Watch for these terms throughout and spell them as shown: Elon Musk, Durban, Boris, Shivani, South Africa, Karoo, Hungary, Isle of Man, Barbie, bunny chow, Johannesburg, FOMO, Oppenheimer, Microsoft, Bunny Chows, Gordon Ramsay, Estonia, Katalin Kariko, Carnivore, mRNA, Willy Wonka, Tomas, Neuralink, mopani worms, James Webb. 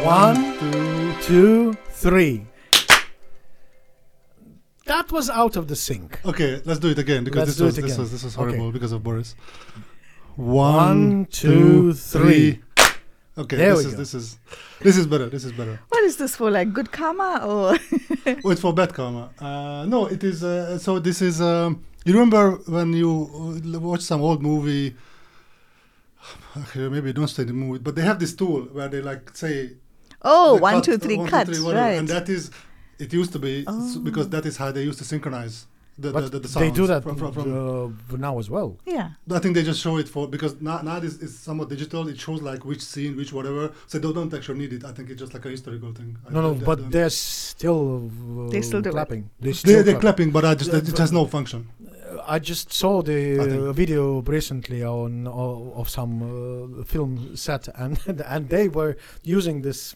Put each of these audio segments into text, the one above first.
1, 2, 3. That was out of the sync. Okay, let's do it again because this was horrible because of Boris. 1, 2, 3. Okay, this is better. This is better. What is this for? Like good karma or? Oh, it's for bad karma. No, it is. So this is. You remember when you watch some old movie? Okay, maybe don't say the movie, but they have this tool where they like say. Oh, they 1, 2, 3, cut. Right, and that is. It used to be because that is how they used to synchronize the sounds. They do that from now as well. Yeah, I think they just show it because now it's somewhat digital. It shows like which scene, which whatever. So they don't actually need it. I think it's just like a historical thing. But they're still clapping. They're clapping, but it has no function. I just saw the video recently of some film set, and they were using this.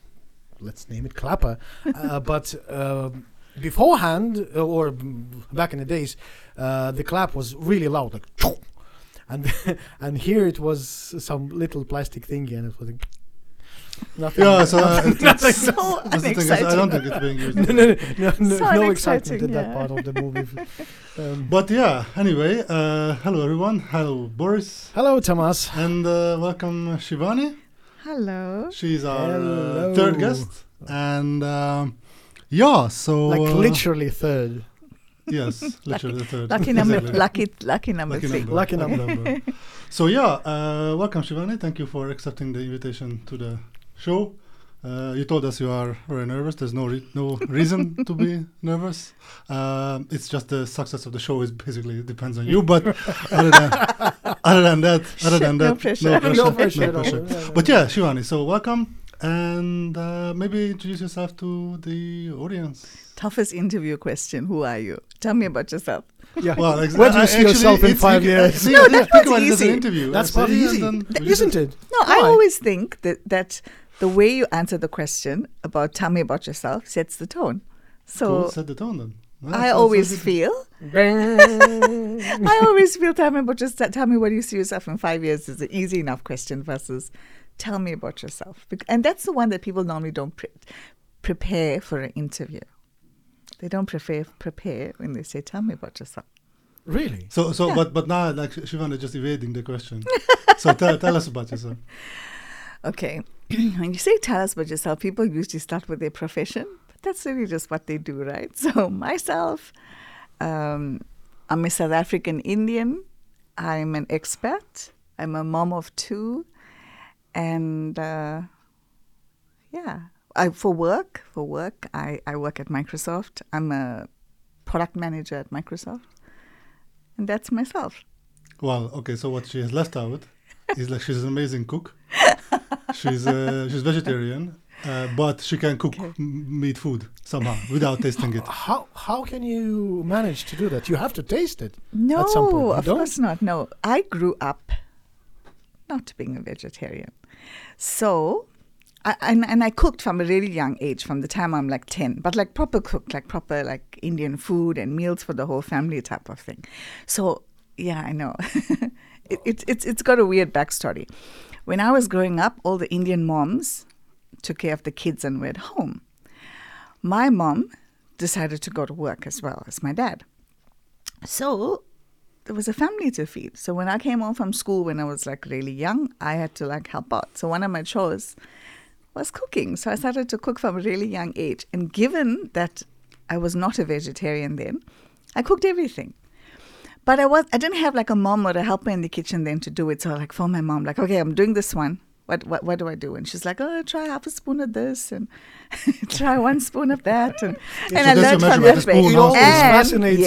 Let's name it clapper, but beforehand or back in the days, the clap was really loud, like, and here it was some little plastic thingy, and it was like nothing. Yeah, so it's so unexciting. I don't think it's being used. No excitement in that part of the movie. But yeah, anyway, hello everyone, hello Boris, hello Tomas, and welcome Shivani. Hello. She's our third guest, and so like literally third. Yes, literally third. Lucky number three. So welcome Shivani. Thank you for accepting the invitation to the show. You told us you are very nervous. There's no reason to be nervous. It's just the success of the show is basically depends on you. But other than that, no pressure. But yeah, Shivani. So welcome, and maybe introduce yourself to the audience. Toughest interview question: Who are you? Tell me about yourself. Yeah. Well, exactly. Where do you see yourself in 5 years? No, that was easy. That's probably easy, isn't it? No, I always think that. The way you answer the question about tell me about yourself sets the tone. So set the tone then. Well, I always feel. Tell me about yourself. Tell me where you see yourself in 5 years is an easy enough question versus tell me about yourself, and that's the one that people normally don't prepare for an interview. They don't prepare when they say tell me about yourself. Really? So yeah. but now like Shivani is just evading the question. So tell us about yourself. Okay. When you say tell us about yourself, people usually start with their profession, but that's really just what they do, right? So myself, I'm a South African Indian. I'm an expat. I'm a mom of 2. And I work at Microsoft. I'm a product manager at Microsoft. And that's myself. Well, okay, so what she has left out is like she's an amazing cook. She's vegetarian, but she can cook meat food somehow without tasting it. How can you manage to do that? You have to taste it. No, at some point. Of course not. No, I grew up not being a vegetarian, so I cooked from a really young age, from the time I'm like 10. But like proper cooked, like proper like Indian food and meals for the whole family type of thing. So yeah, I know. It's got a weird backstory. When I was growing up, all the Indian moms took care of the kids and were at home. My mom decided to go to work as well as my dad. So there was a family to feed. So when I came home from school when I was like really young, I had to like help out. So one of my chores was cooking. So I started to cook from a really young age. And given that I was not a vegetarian then, I cooked everything. But I didn't have like a mom or a helper in the kitchen then to do it. So I like phoned my mom, like, okay, I'm doing this one. What do I do? And she's like, oh, try half a spoon of this and try 1 spoon of that. And, and so I learned from that way. It always fascinates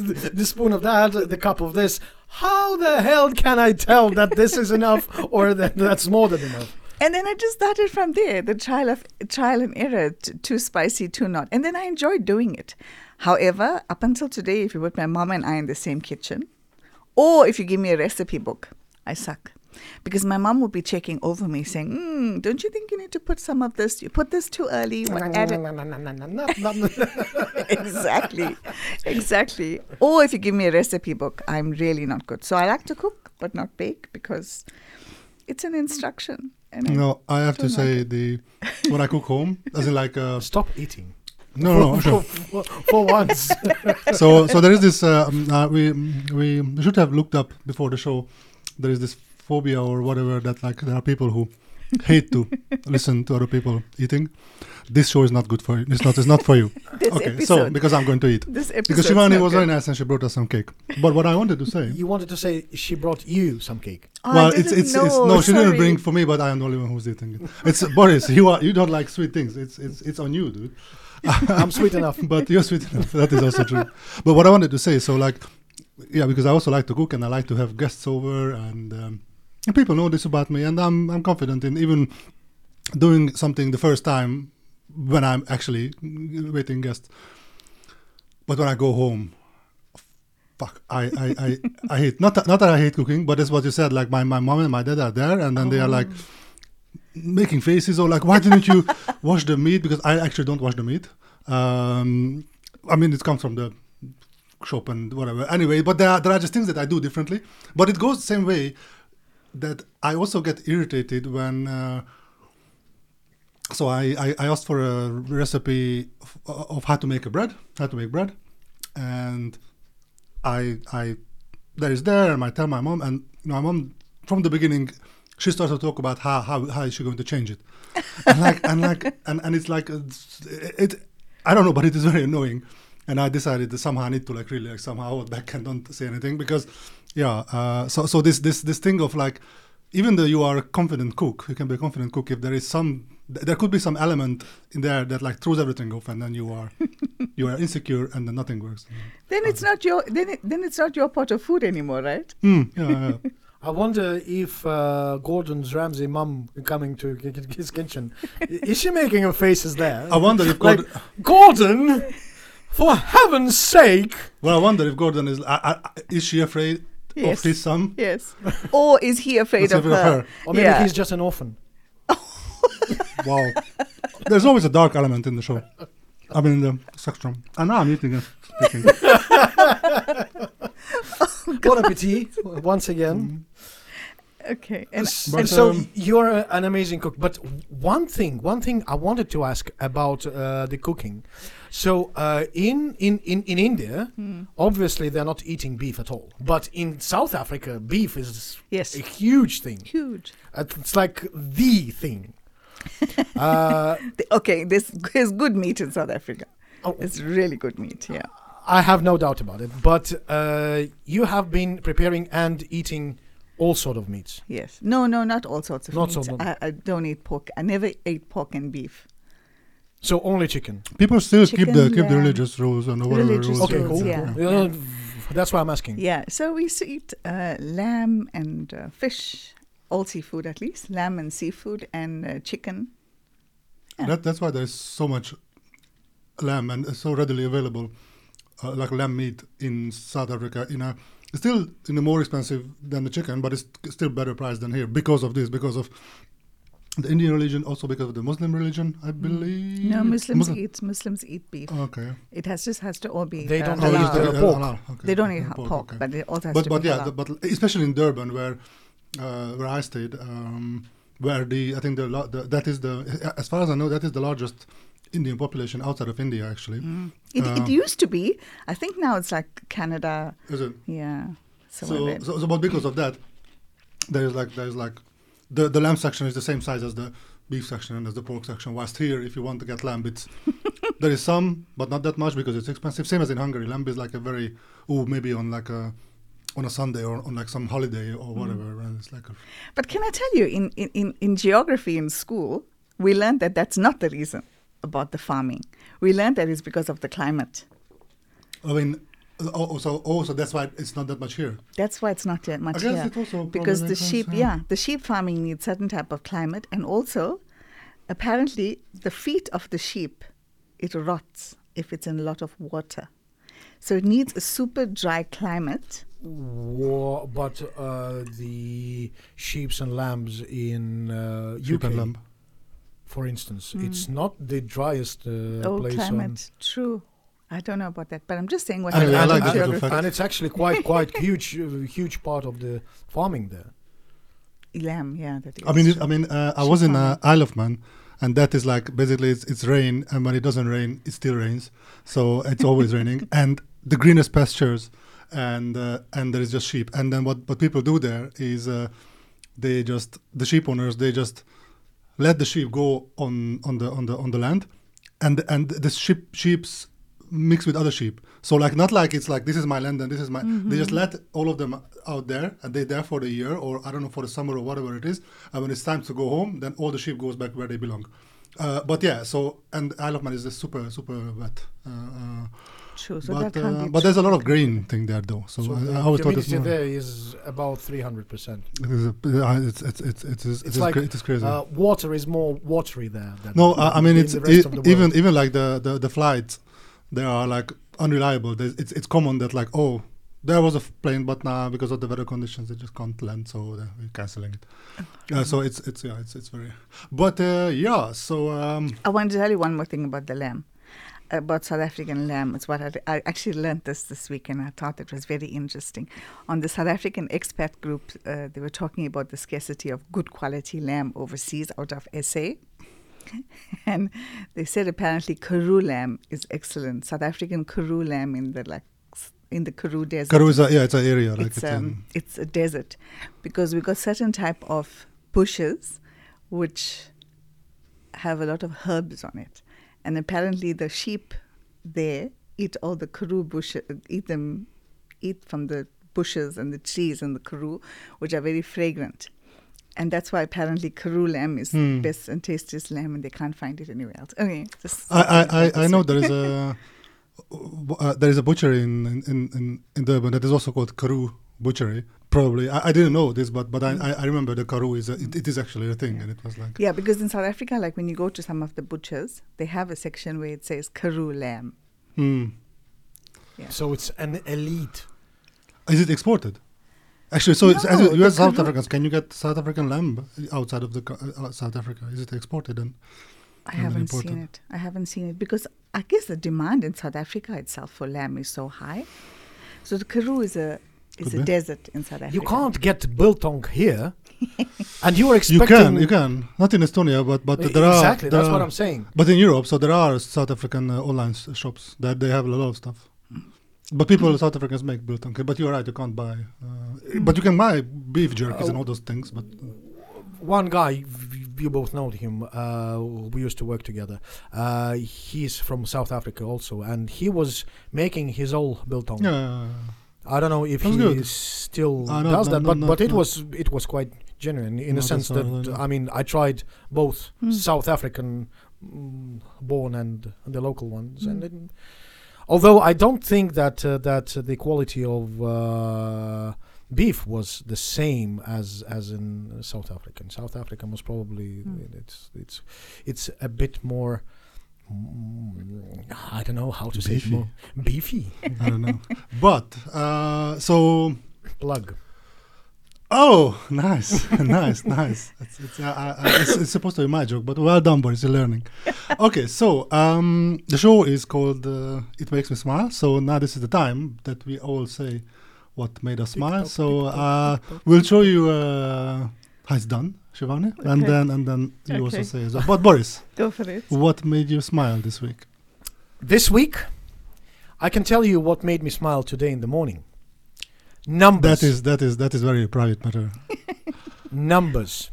me, the spoon of that, the cup of this. How the hell can I tell that this is enough or that that's more than enough? And then I just started from there, the trial and error, too spicy, too not. And then I enjoyed doing it. However, up until today, if you put my mom and I in the same kitchen, or if you give me a recipe book, I suck. Because my mom would be checking over me saying, don't you think you need to put some of this? You put this too early. Exactly. Or if you give me a recipe book, I'm really not good. So I like to cook, but not bake because it's an instruction. And I have to say the when I cook home, as in like stop eating. No, sure. For once. So there is this. We should have looked up before the show. There is this phobia or whatever that like there are people who hate to listen to other people eating. This show is not good for you. It's not for you. So because I'm going to eat. Because Shivani was very nice and she brought us some cake. But what I wanted to say. You wanted to say she brought you some cake. Oh, well, she didn't bring for me, but I am the only one who's eating it. It's Boris. You don't like sweet things. It's on you, dude. I'm sweet enough, but you're sweet enough. That is also true. But what I wanted to say, so like, yeah, because I also like to cook and I like to have guests over, and people know this about me, and I'm confident in even doing something the first time when I'm actually waiting guests. But when I go home, fuck, I hate not that I hate cooking, but that's what you said. Like my mom and my dad are there, and then they are like. Making faces or like, why didn't you wash the meat? Because I actually don't wash the meat. I mean, it comes from the shop and whatever. Anyway, but there are just things that I do differently. But it goes the same way that I also get irritated when... So I asked for a recipe of how to make bread. And and I tell my mom, and my mom from the beginning... She starts to talk about how is she going to change it, and it's like it. I don't know, but it is very annoying, and I decided that somehow I need to like really like somehow hold back and don't say anything because, yeah. So this thing of like, even though you are a confident cook, you can be a confident cook if there is there could be some element in there that like throws everything off, and then you are insecure, and then nothing works. Then it's not your pot of food anymore, right? Yeah. I wonder if Gordon Ramsay mum coming to his kitchen, is she making her faces there? I wonder if Gordon, for heaven's sake! Well, I wonder if Gordon is she afraid of his son? Yes. Or is he afraid of her? Or maybe he's just an orphan. Wow. There's always a dark element in the show. I mean, in the spectrum. And now I'm eating it. Bon appetit, once again. Mm-hmm. Okay. And so you're an amazing cook. But one thing I wanted to ask about the cooking. So in India, obviously they're not eating beef at all. But in South Africa, beef is a huge thing. Huge. It's like the thing. Okay, there's good meat in South Africa. Oh. It's really good meat, yeah. I have no doubt about it, but you have been preparing and eating all sorts of meats. Yes. No, not all sorts of meats. I don't eat pork. I never ate pork and beef. So only chicken? People still keep the religious rules and whatever rules. Okay, cool. Yeah. That's why I'm asking. Yeah, so we used to eat lamb and fish, all seafood at least, lamb and seafood and chicken. Yeah. That's why there's so much lamb and so readily available. Like lamb meat in South Africa, it's still more expensive than the chicken, but it's still better priced than here because of this, because of the Indian religion, also because of the Muslim religion, I believe. No, Muslims eat beef. Okay, it has to all be. They don't eat pork. They don't eat pork, but it also has to be. But especially in Durban, where I stayed, as far as I know, that is the largest Indian population outside of India, actually. It used to be. I think now it's like Canada. Is it? Yeah. So but because of that, there's like the lamb section is the same size as the beef section and as the pork section. Whilst here, if you want to get lamb, it's there is some, but not that much because it's expensive. Same as in Hungary, lamb is like a very maybe on like a. On a Sunday or on like some holiday or whatever. And it's like but can I tell you, in geography in school, we learned that that's not the reason about the farming. We learned that it's because of the climate. I mean, so that's why it's not that much here. That's why it's not that much here. It also because the sheep, the sheep farming needs certain type of climate. And also, apparently, the feet of the sheep, it rots if it's in a lot of water. So it needs a super dry climate. But the sheeps and lambs in UK, for instance, it's not the driest place. Oh, climate, true. I don't know about that, but I'm just saying what I like. And it's actually quite huge, huge part of the farming there. Lamb, yeah. That is I mean, I was in Isle of Man, And that is like, basically it's rain, and when it doesn't rain, it still rains. So it's always raining. And the greenest pastures, and there is just sheep. And then what people do there is the sheep owners, they just let the sheep go on the land, and the sheeps mix with other sheep. So like, not like it's like, this is my land and this is my, mm-hmm. They just let all of them out there, and they're there for the year, or I don't know, for the summer or whatever it is. And when it's time to go home, then all the sheep goes back where they belong. But yeah, so, and Isle of Man is just super, super wet. True, so but, that can't be but there's a lot of grain thing there though. So I always thought this there is about 300%. It's crazy. Water is more watery there. Than no, I mean even like the flights, they are like unreliable. It's common that like, oh, there was a plane, but now because of the weather conditions, they just can't land, so we're canceling it. So it's very. But yeah, so I wanted to tell you one more thing about the lamb. About South African lamb. It's what I actually learned this week, and I thought it was very interesting. On the South African expat group, they were talking about the scarcity of good quality lamb overseas out of SA. And they said apparently Karoo lamb is excellent. South African Karoo lamb in the Karoo desert. Karoo is it's an area. It's a desert, because we got certain type of bushes which have a lot of herbs on it. And apparently the sheep there eat all the Karoo bushes, eat from the bushes and the trees and the Karoo, which are very fragrant. And that's why apparently Karoo lamb is the best and tastiest lamb, and they can't find it anywhere else. Okay, just I know there is a butchery in Durban that is also called Karoo butchery. Probably I didn't know this, but I remember the Karoo is it is actually a thing, yeah. And it was like because in South Africa, like when you go to some of the butchers, they have a section where it says Karoo lamb. Yeah. So it's an elite. Is it exported? Actually, so no, as you are South Africans, can you get South African lamb outside of the South Africa? Is it exported then? I haven't seen it, because I guess the demand in South Africa itself for lamb is so high. So the Karoo is a desert in South Africa. You can't get biltong here, and you are expecting... You can. Not in Estonia, but there are... Exactly, that's what I'm saying. But in Europe, so there are South African online shops that they have a lot of stuff. But South Africans make biltong. But you're right, you can't buy... But you can buy beef jerkies and all those things, but... One guy, you both know him, we used to work together. He's from South Africa also, and he was making his own biltong. Yeah. I don't know if he still does that, but it was quite genuine in the sense that, I mean, I tried both South African born and the local ones. And although I don't think that the quality of beef was the same as in South Africa. In South Africa was probably it's a bit more. I don't know how to say it more. Beefy. I don't know. But, so... Plug. Oh, nice. nice. It's supposed to be my joke, but well done, Boris. You're learning. Okay, so the show is called It Makes Me Smile. So now this is the time that we all say what made us smile. We'll show you how it's done. Shivani, okay. and then you also say as well. But Boris, go for it. What made you smile this week? This week, I can tell you what made me smile today in the morning. Numbers. That is very private matter. Numbers.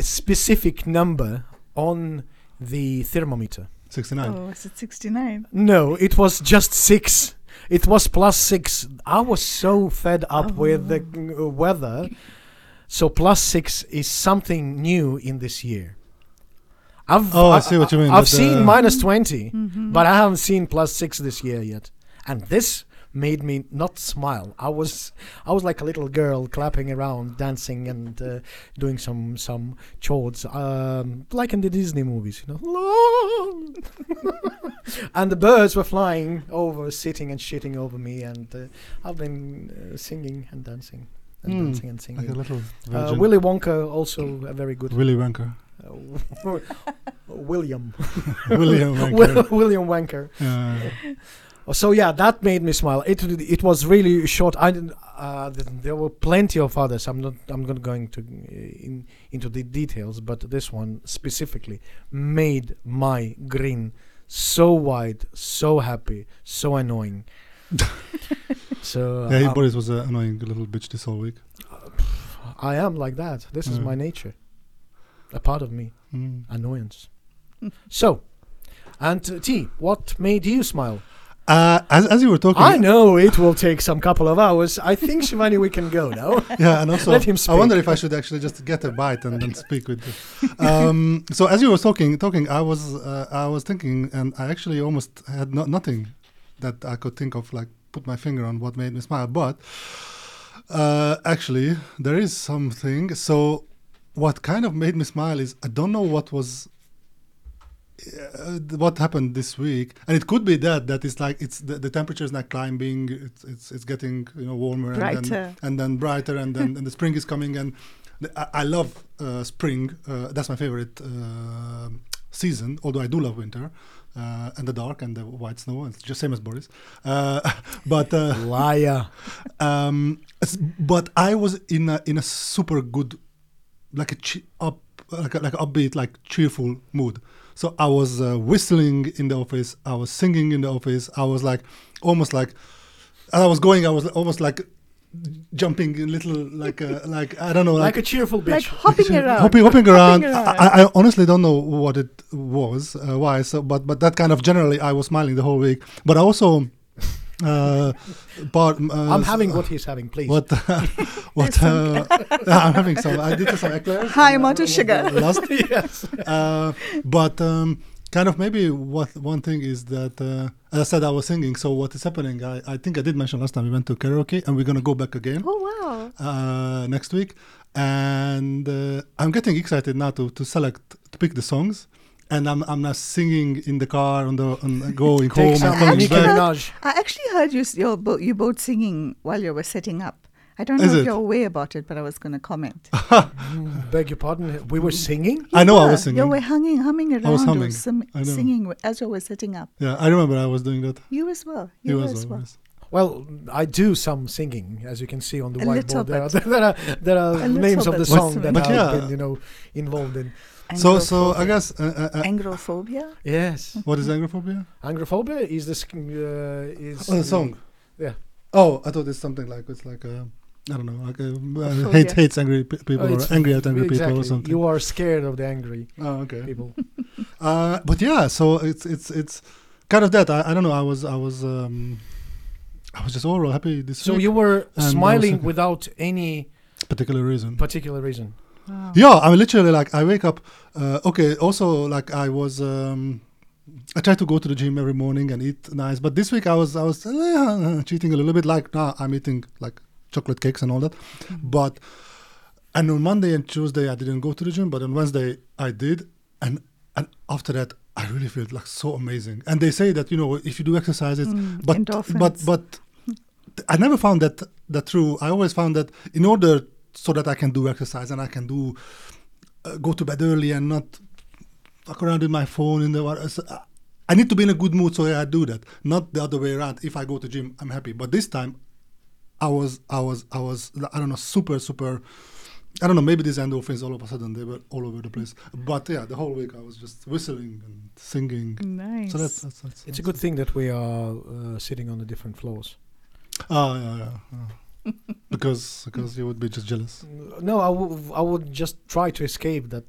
Specific number on the thermometer. 69. Oh, was it 69? No, it was just 6. It was +6. I was so fed up with the weather. So +6 is something new in this year. I see what you mean. I've seen -20, but I haven't seen +6 this year yet. And this made me not smile. I was like a little girl clapping around, dancing and doing some chores, like in the Disney movies, you know. And the birds were flying over, sitting and shitting over me, and I've been singing and dancing. Dancing. Like a little virgin. Willy Wonka, also a very good. Willy Wonka. William. William Wonka. William Wonka. So yeah, that made me smile. It was really short. There were plenty of others. I'm not going to into the details, but this one specifically made my grin so wide, so happy, so annoying. So yeah, Boris was an annoying little bitch this whole week. I am like that. This is my nature, a part of me, annoyance. So, and T, what made you smile? As you were talking, I know it will take some couple of hours. I think, Shivani, we can go now. Yeah, and also, let him speak. I wonder if I should actually just get a bite and then speak with you. So as you were talking, I was thinking, and I actually almost had nothing that I could think of, like put my finger on what made me smile. But actually, there is something. So what kind of made me smile is I don't know what was. What happened this week, and it could be that it's like it's the temperature is not climbing, it's getting warmer, brighter. and then brighter, and then and the spring is coming, and I love spring. That's my favorite season, although I do love winter and the dark and the white snow. It's just same as Boris, but liar. But I was in a super good, like upbeat, like cheerful mood. So I was whistling in the office. I was singing in the office. I was like, almost like, as I was going, I was almost like jumping a little, like I don't know, like a cheerful bitch, like hopping around. I honestly don't know what it was, why. So, but that kind of generally, I was smiling the whole week. But I also. I'm having what he's having, please. I'm having some. I did some eclairs. High amount of sugar. Yes. But kind of maybe what one thing is that as I said, I was singing. So what is happening? I think I did mention last time we went to karaoke, and we're gonna go back again. Oh wow! Next week, and I'm getting excited now to pick the songs. And I'm now singing in the car on going home. I actually heard you both singing while you were setting up. I don't know if you're aware about it, but I was going to comment. Beg your pardon? We were singing? Yeah, I know I was singing. You were humming around. I was humming. Singing as you were setting up. Yeah, I remember I was doing that. You as well. You as well. Yes. Well, I do some singing, as you can see on the whiteboard. There are names of the song that I've been involved in. So I guess Angrophobia. Yes. What is Angrophobia? Angrophobia is this the song. Yeah. Oh, I thought it's something like it's like a I don't know, like hates angry people or angry at angry people or something. You are scared of the angry people. But yeah, so it's kind of that. I don't know. I was just overall happy this week. So you were smiling without any particular reason. Wow. Yeah, I mean, literally, like, I wake up, also, like, I try to go to the gym every morning and eat nice, but this week I was cheating a little bit, like, now I'm eating, like, chocolate cakes and all that, and on Monday and Tuesday I didn't go to the gym, but on Wednesday I did, and after that I really feel, like, so amazing, and they say that, if you do exercises, but I never found that true. I always found that in order so that I can do exercise and I can do go to bed early and not fuck around with my phone. I need to be in a good mood, so I do that. Not the other way around. If I go to gym, I'm happy. But this time, I was. I don't know. Super, super. I don't know. Maybe these endorphins all of a sudden they were all over the place. But yeah, the whole week I was just whistling and singing. Nice. So that's it's a good thing that we are sitting on the different floors. Oh yeah. because you would be just jealous. No, I would just try to escape that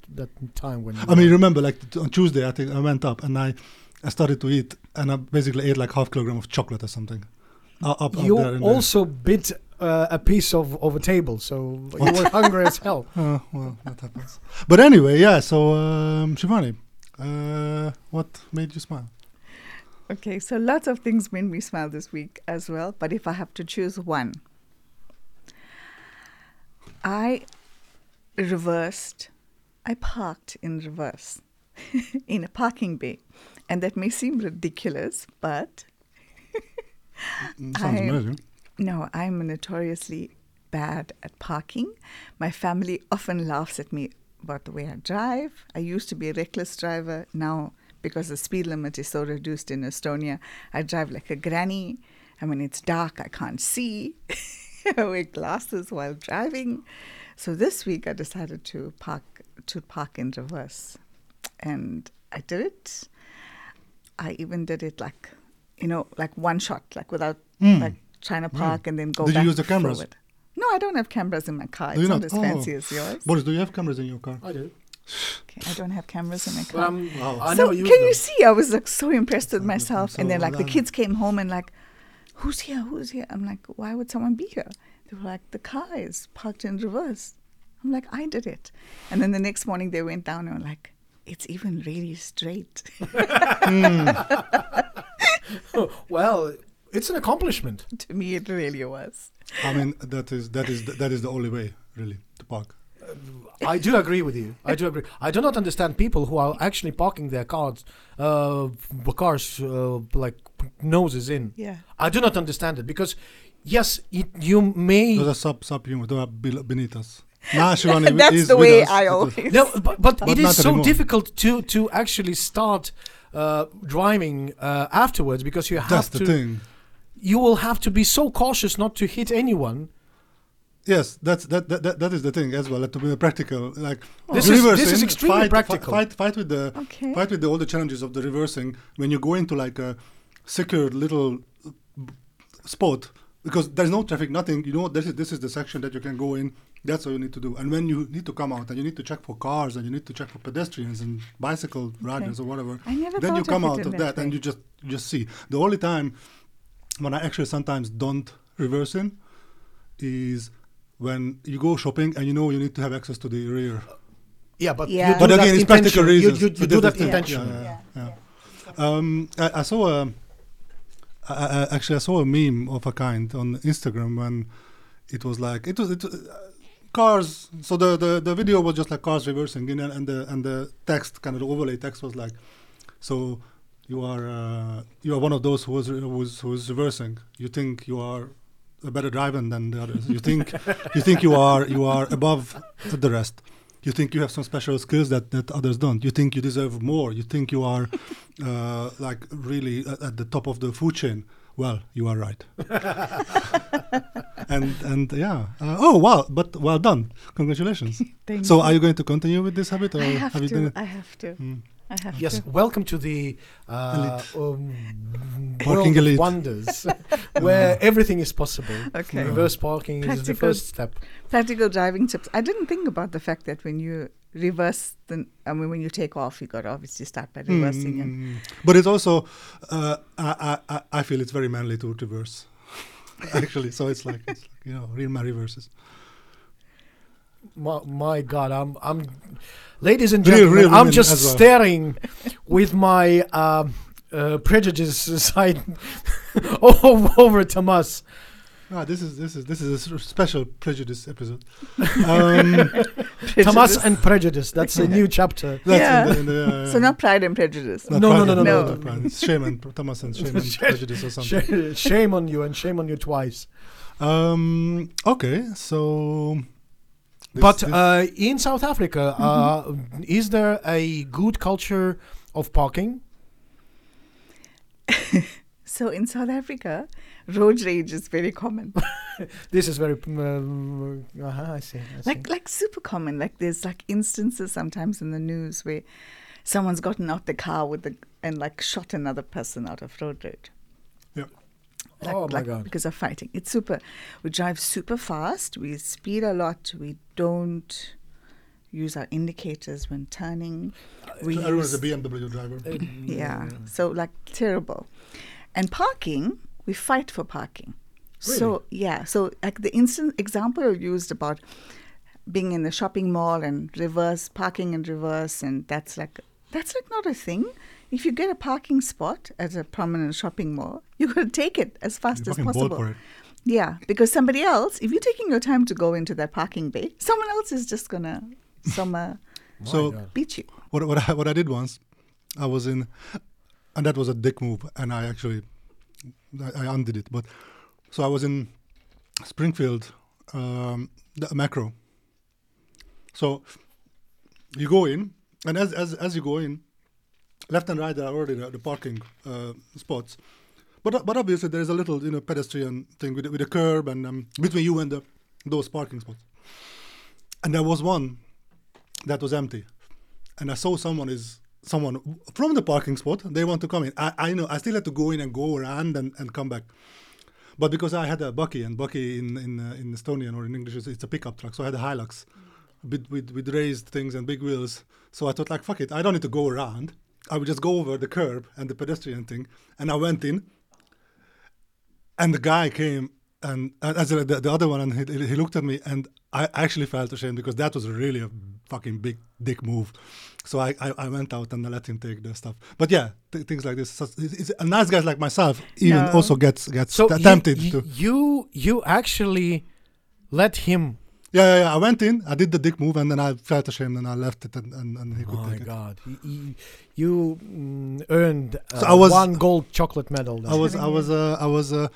time when. I mean, remember, like on Tuesday, I think I went up and I started to eat, and I basically ate like half kilogram of chocolate or something. You up there also bit a piece of a table, so you were hungry as hell. Well, that happens. But anyway, yeah. So Shivani, what made you smile? Okay, so lots of things made me smile this week as well. But if I have to choose one. I parked in reverse in a parking bay. And that may seem ridiculous, but sounds amazing. No, I'm notoriously bad at parking. My family often laughs at me about the way I drive. I used to be a reckless driver. Now, because the speed limit is so reduced in Estonia. I drive like a granny. I mean, it's dark, I can't see. I wear glasses while driving. So this week I decided to park in reverse. And I did it. I even did it like one shot, like without like trying to park and then go back. Did you use the cameras? Forward. No, I don't have cameras in my car. It's not as fancy as yours. Boris, do you have cameras in your car? I do. Okay, I don't have cameras in my car. You see? I was like so impressed with myself. So, and then the kids came home and like, who's here? Who's here? I'm like, why would someone be here? They were like, the car is parked in reverse. I'm like, I did it. And then the next morning they went down and were like, it's even really straight. Well, it's an accomplishment. To me, it really was. I mean, that is the only way, really, to park. I do agree with you. I do not understand people who are actually parking their cars like noses in. Yeah. I do not understand it because, yes, you may. Those are subhuman. They are beneath us. Nah, Shivani, that's the way I always. No, but it is so anymore. Difficult to actually start driving afterwards because you have that's to. That's the thing. You will have to be so cautious not to hit anyone. Yes, that is the thing as well. To be practical, like this is extremely practical. Fight with the all the challenges of the reversing when you go into like a secure little spot because there's no traffic, nothing. You know, this is the section that you can go in. That's what you need to do. And when you need to come out and you need to check for cars and you need to check for pedestrians and bicycle riders or whatever, then you come out of that and you just see. The only time when I actually sometimes don't reverse in is when you go shopping and you know you need to have access to the rear. But again, it's practical reasons. You do that intentionally. Yeah. I saw a meme of a kind on Instagram when it was like cars. So the video was just like cars reversing in, and the text, kind of the overlay text, was like, so you are one of those who is reversing. You think you are a better driver than the others. You think you are above the rest. You think you have some special skills that others don't. You think you deserve more. You think you are like really at the top of the food chain. Well, you are right. and yeah. But well done. Congratulations. Thank you. Are you going to continue with this habit? Or I have to. Mm. Yes, welcome to the world of wonders where everything is possible. Okay. Reverse parking is the first step. Practical driving tips. I didn't think about the fact that when you reverse, when you take off, you got to obviously start by reversing. But it's also, I feel it's very manly to reverse, actually. So it's like read my reverses. My God, I'm ladies and gentlemen, real I'm just staring with my prejudices side over Tomas. Ah, this is a special prejudice episode. Tomas and Prejudice. That's a new chapter. So not Pride and Prejudice. No. Shame on Tomas and Shame and Prejudice or something. Shame on you and shame on you twice. Okay, so. But in South Africa, is there a good culture of parking? So in South Africa, road rage is very common. This is very, I see. Like super common. Like there's like instances sometimes in the news where someone's gotten out the car and like shot another person out of road rage. Yeah. My God. Because of fighting. It's super. We drive super fast. We speed a lot. We don't use our indicators when turning. I was a BMW driver. Yeah. So, like, terrible. And parking, we fight for parking. Really? So, yeah. So, like, the instant example I used about being in the shopping mall and reverse, parking in reverse, and that's not a thing. If you get a parking spot at a prominent shopping mall, you got to take it as fast as possible. For it. Yeah, because somebody else, if you're taking your time to go into that parking bay, someone else is just gonna beat you. What I did once, I was in, and that was a dick move, and I actually I undid it. But so I was in Springfield, the Macro. So you go in, and as you go in. left and right are already the parking spots. But obviously there is a little pedestrian thing with a curb and between you and those parking spots. And there was one that was empty, and I saw someone from the parking spot. They want to come in. I know I still had to go in and go around and come back, but because I had a buggy, and buggy in Estonian or in English it's a pickup truck, so I had a Hilux with raised things and big wheels. So I thought, like, fuck it, I don't need to go around. I would just go over the curb and the pedestrian thing. And I went in, and the guy came and as the other one, and he looked at me, and I actually felt ashamed because that was really a fucking big dick move. So I went out and I let him take the stuff. But yeah, things like this. It's nice guys like myself even also gets tempted to. You actually let him. Yeah. I went in, I did the dick move, and then I felt ashamed, and I left it, and he could take it. Oh my God! You earned one gold chocolate medal. Then. I was the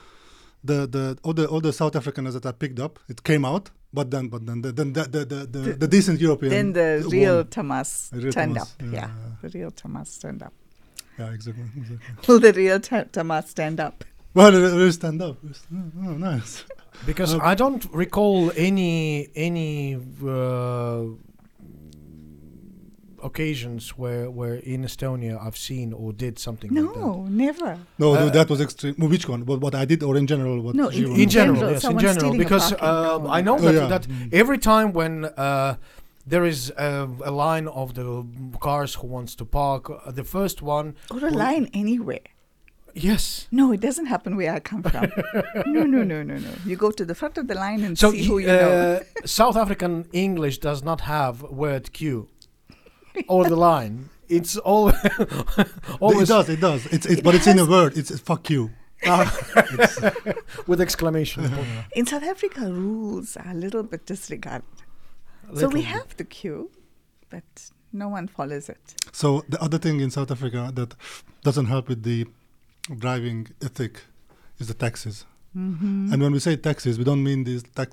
South Africaners that I picked up. It came out, but then the decent European. Then the real Tomas turned up. Yeah, the real Tomas turned up. Yeah, exactly. Will the real Tomas stand up? Well, it stand up. Oh, nice. Because I don't recall any occasions where in Estonia I've seen or did something like that. No, never. No, that was extreme. Which one? What I did, or in general? What? No, in general, because I know that every time when there is a line of the cars who wants to park, the first one. Or a line anywhere. Yes. No, it doesn't happen where I come from. No. You go to the front of the line and see who you know. South African English does not have word queue or the line. It's all. It does. It's in a word. It's fuck you. With exclamation. In South Africa, rules are a little bit disregarded. We have the queue, but no one follows it. So the other thing in South Africa that doesn't help with the driving ethic is the taxis, and when we say taxis, we don't mean these like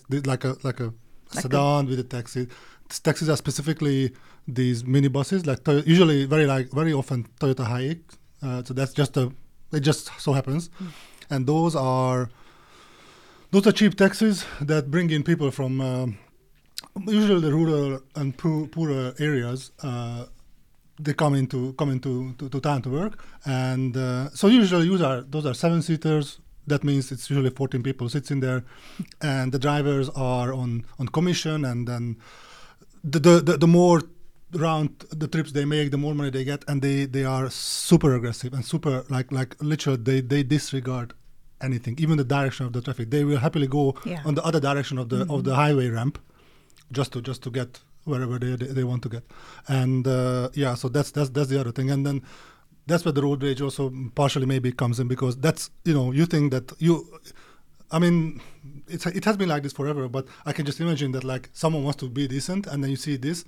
sedan with a taxi. Taxis are specifically these minibuses, like usually very often Toyota Hilux. So that's it just so happens, and those are cheap taxis that bring in people from usually the rural and poorer areas. They come into town to work, and so usually those are 7-seaters. That means it's usually 14 people sits in there, and the drivers are on commission, and then the more round the trips they make, the more money they get, and they are super aggressive and super like literally they disregard anything, even the direction of the traffic. They will happily go on the other direction of the highway ramp just to get wherever they want to get, and so that's the other thing, and then that's where the road rage also partially maybe comes in, because that's you think that it has been like this forever, but I can just imagine that like someone wants to be decent, and then you see this,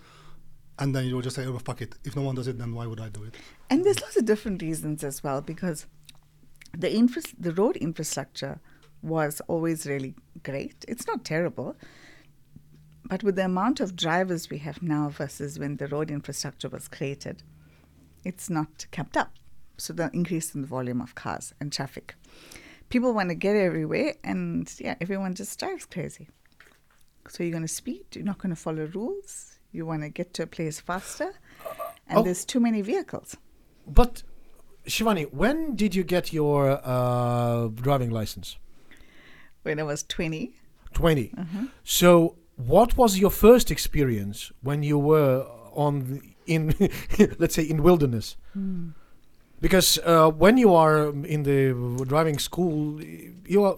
and then you'll just say, oh fuck it, if no one does it, then why would I do it? And there's lots of different reasons as well, because the road infrastructure was always really great. It's not terrible. But with the amount of drivers we have now versus when the road infrastructure was created, it's not kept up. So the increase in the volume of cars and traffic. People want to get everywhere, and everyone just drives crazy. So you're going to speed, you're not going to follow rules, you want to get to a place faster, and there's too many vehicles. But, Shivani, when did you get your driving license? When I was 20. 20. Mm-hmm. So what was your first experience when you were in let's say in wilderness? Because when you are in the driving school, you are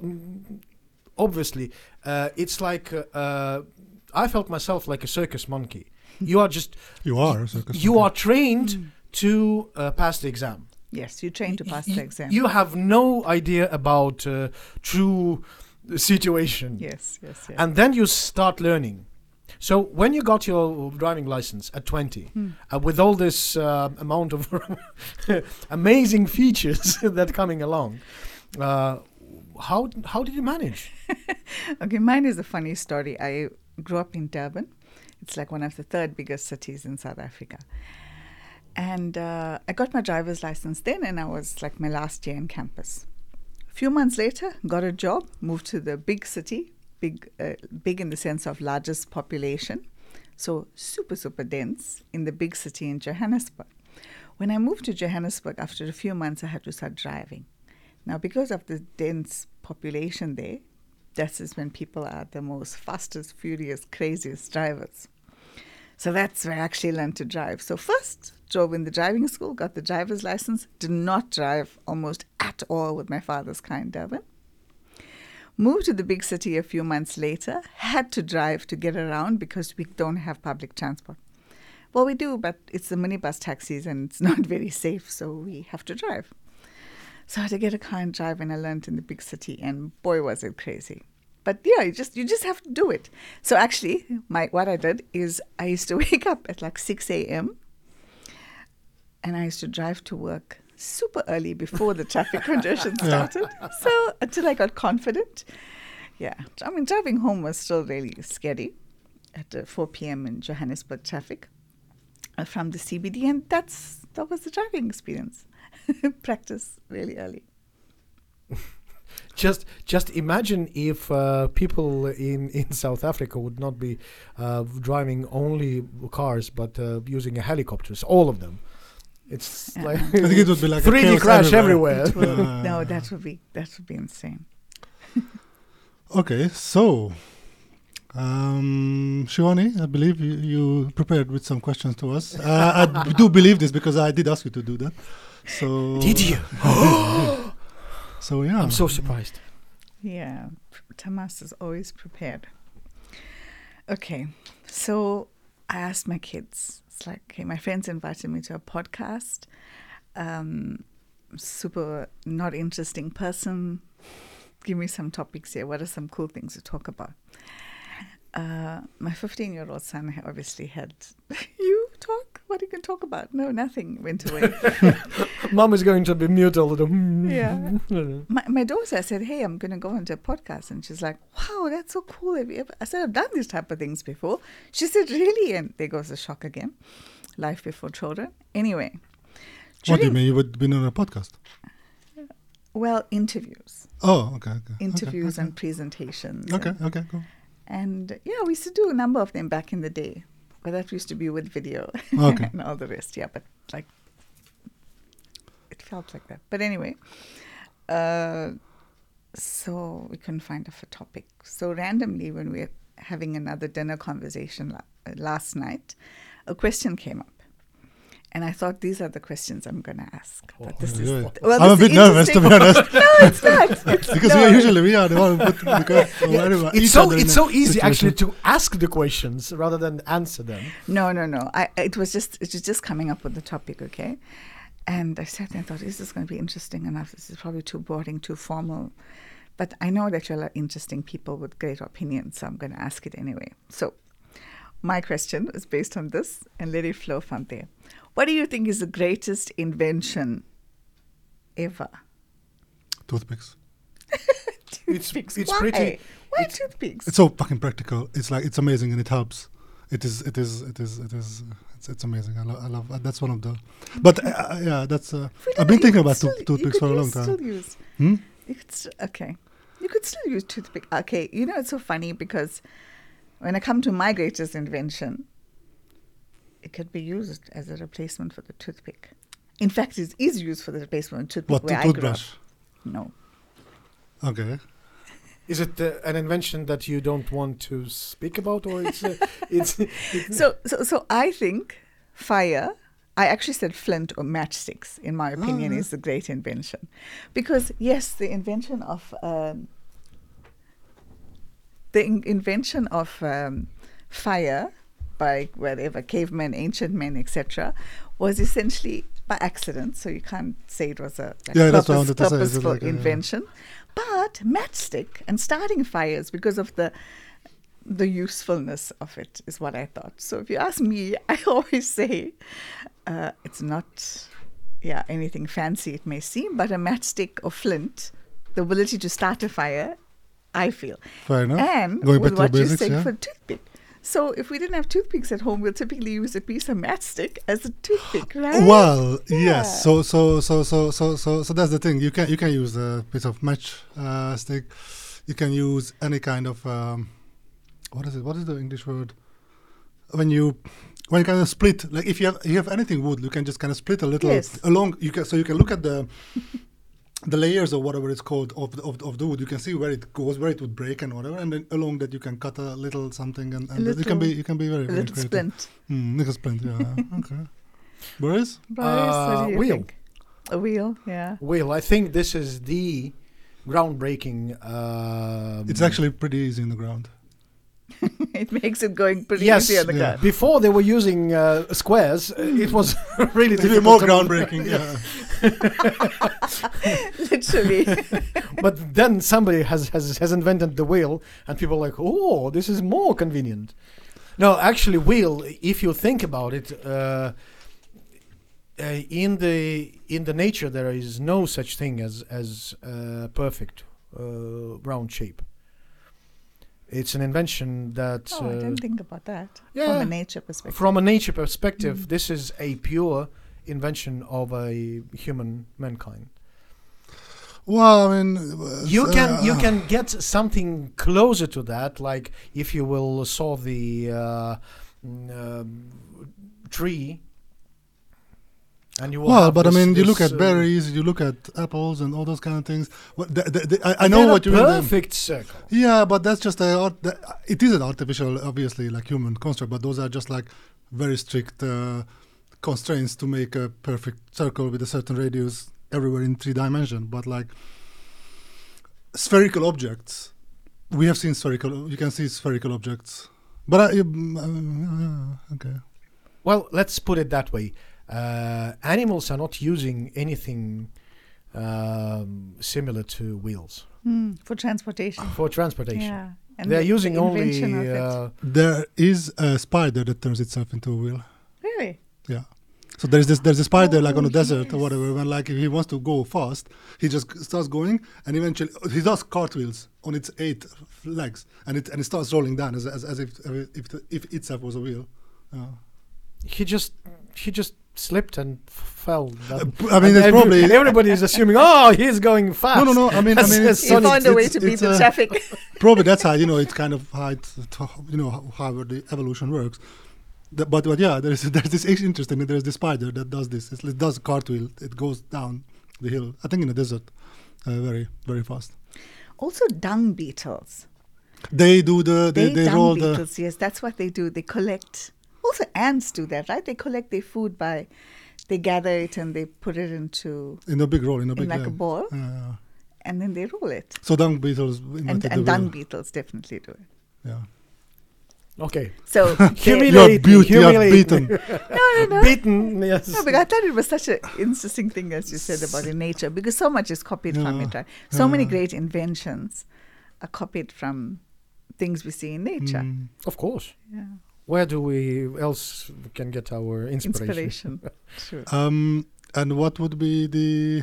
obviously it's like I felt myself like a circus monkey. You are trained to pass the exam. Yes, you're trained to pass the exam. You have no idea about true situation. Yes. And then you start learning. So when you got your driving license at 20, with all this amount of amazing features that coming along, how did you manage? Okay, mine is a funny story. I grew up in Durban. It's like one of the third biggest cities in South Africa. And I got my driver's license then, and I was like my last year in campus. A few months later, got a job, moved to the big city, big in the sense of largest population. So super, super dense in the big city in Johannesburg. When I moved to Johannesburg, after a few months, I had to start driving. Now, because of the dense population there, that is when people are the most fastest, furious, craziest drivers. So that's where I actually learned to drive. So first, drove in the driving school, got the driver's license, did not drive almost at all with my father's car in Durban. Moved to the big city a few months later, had to drive to get around because we don't have public transport. Well, we do, but it's the minibus taxis and it's not very safe, so we have to drive. So I had to get a car and drive, and I learned in the big city, and boy, was it crazy. But yeah, you just have to do it. So actually, what I did is I used to wake up at like 6 a.m. and I used to drive to work super early before the traffic congestion started. So until I got confident. Yeah, I mean, driving home was still really scary at 4 p.m. in Johannesburg traffic from the CBD, and that was the driving experience. Practice really early. Just imagine if people in South Africa would not be driving only cars, but using helicopters, all of them. It's like I think it would be like 3D a crash everywhere. No, that would be insane. Okay, so Shivani, I believe you prepared with some questions to us. I do believe this because I did ask you to do that. So did you? So yeah, I'm so surprised. Yeah, Tomas is always prepared. Okay, so I asked my kids. It's like, okay, my friends invited me to a podcast. Super not interesting person. Give me some topics here. What are some cool things to talk about? My 15-year-old son obviously had you talk. What are you going to talk about? No, nothing went away. Mom is going to be mute a little. Yeah. My daughter, I said, hey, I'm going to go into a podcast. And she's like, wow, that's so cool. Have you ever? I said, I've done these type of things before. She said, really? And there goes the shock again. Life before children. Anyway. What do you mean? You would have been on a podcast? Well, interviews. Oh, okay. Interviews and presentations. Okay, cool. And yeah, we used to do a number of them back in the day. But that used to be with video and all the rest. Yeah, but like, it felt like that. But anyway, so we couldn't find a topic. So randomly, when we were having another dinner conversation last night, a question came up. And I thought, these are the questions I'm going to ask. But I'm a bit nervous, to be honest. No, it's not. Because we are the one who put the question. Yeah. It's so easy actually to ask the questions rather than answer them. No. It was just coming up with the topic, okay? And I sat there and thought, is this going to be interesting enough? This is probably too boring, too formal. But I know that you're interesting people with great opinions, so I'm going to ask it anyway. So my question is based on this, and let it flow from there. What do you think is the greatest invention ever? Toothpicks. Toothpicks. It's pretty. Why toothpicks? It's so fucking practical. It's like, it's amazing and it helps. It's amazing. I love. That's one of the. But yeah, that's. I've been thinking about toothpicks for a long time. You could still use toothpicks. Okay, you know, it's so funny because when I come to my greatest invention, it could be used as a replacement for the toothpick. In fact, it is used for the replacement for the toothpick. What, the toothbrush? No. Okay. Is it an invention that you don't want to speak about, or it's? So I think fire. I actually said flint or matchsticks. In my opinion, is the great invention, because yes, the invention of fire. By whatever, cavemen, ancient men, etc., was essentially by accident. So you can't say it was a purposeful invention. Yeah. But matchstick and starting fires because of the usefulness of it is what I thought. So if you ask me, I always say it's not anything fancy it may seem, but a matchstick or flint, the ability to start a fire, I feel. Fair enough. And with what you said for toothpick. So if we didn't have toothpicks at home, we'll typically use a piece of matchstick as a toothpick, right? Well, yeah. Yes. So that's the thing. You can use a piece of matchstick. You can use any kind of what is it? What is the English word? When you kind of split, like if you have anything wood, you can just kind of split a little along. You can look at the the layers or whatever it's called of the wood. You can see where it goes, where it would break and whatever, and then along that you can cut a little something, and little, you can be very, very creative. Little splint, yeah. Okay. Boris, what do you think? A wheel, yeah. Wheel. I think this is the groundbreaking. It's actually pretty easy in the ground. It makes it going pretty easy on the ground. Before they were using squares, it was really difficult. More groundbreaking, Literally. But then somebody has invented the wheel, and people are like, oh, this is more convenient. No, actually, wheel, if you think about it, in the nature there is no such thing as perfect round shape. It's an invention that... Oh, I didn't think about that. Yeah. From a nature perspective. Mm-hmm. This is a pure invention of a mankind. Well, I mean... You can get something closer to that, like if you will saw the tree and you will... Well, but I mean, you look at berries, you look at apples and all those kind of things. I know what you mean. Perfect circle. Yeah, but that's just it is an artificial, obviously, like human construct, but those are just like very strict constraints to make a perfect circle with a certain radius everywhere in 3D. But like spherical objects, we have seen you can see spherical objects. But okay. Well, let's put it that way. Animals are not using anything similar to wheels for transportation. Yeah, and they're using only. There is a spider that turns itself into a wheel. Really? Yeah. So there's a spider on a desert or whatever. When if he wants to go fast, he just starts going, and eventually he does cartwheels on its 8 legs, and it starts rolling down as if itself was a wheel. He just slipped and fell. I mean, it's probably everybody is assuming. Oh, he's going fast. No. I mean, he found a way to beat the traffic. Probably that's how it's kind of how the evolution works. But yeah, there's this interesting. There's this spider that does this. It does a cartwheel. It goes down the hill. I think in the desert, very very fast. Also, dung beetles. They do the they dung roll beetles. Yes, that's what they do. They collect. Also, ants do that, right? They collect their food they gather it and they put it in a big a ball, and then they roll it. So dung beetles beetles definitely do it. Yeah. Okay. So you're beaten. No. Beaten. Yes. No, but I thought it was such an interesting thing as you said about in nature, because so much is copied from it. Right? So many great inventions are copied from things we see in nature. Of course. Yeah. Where do we else can get our inspiration? Sure. And what would be the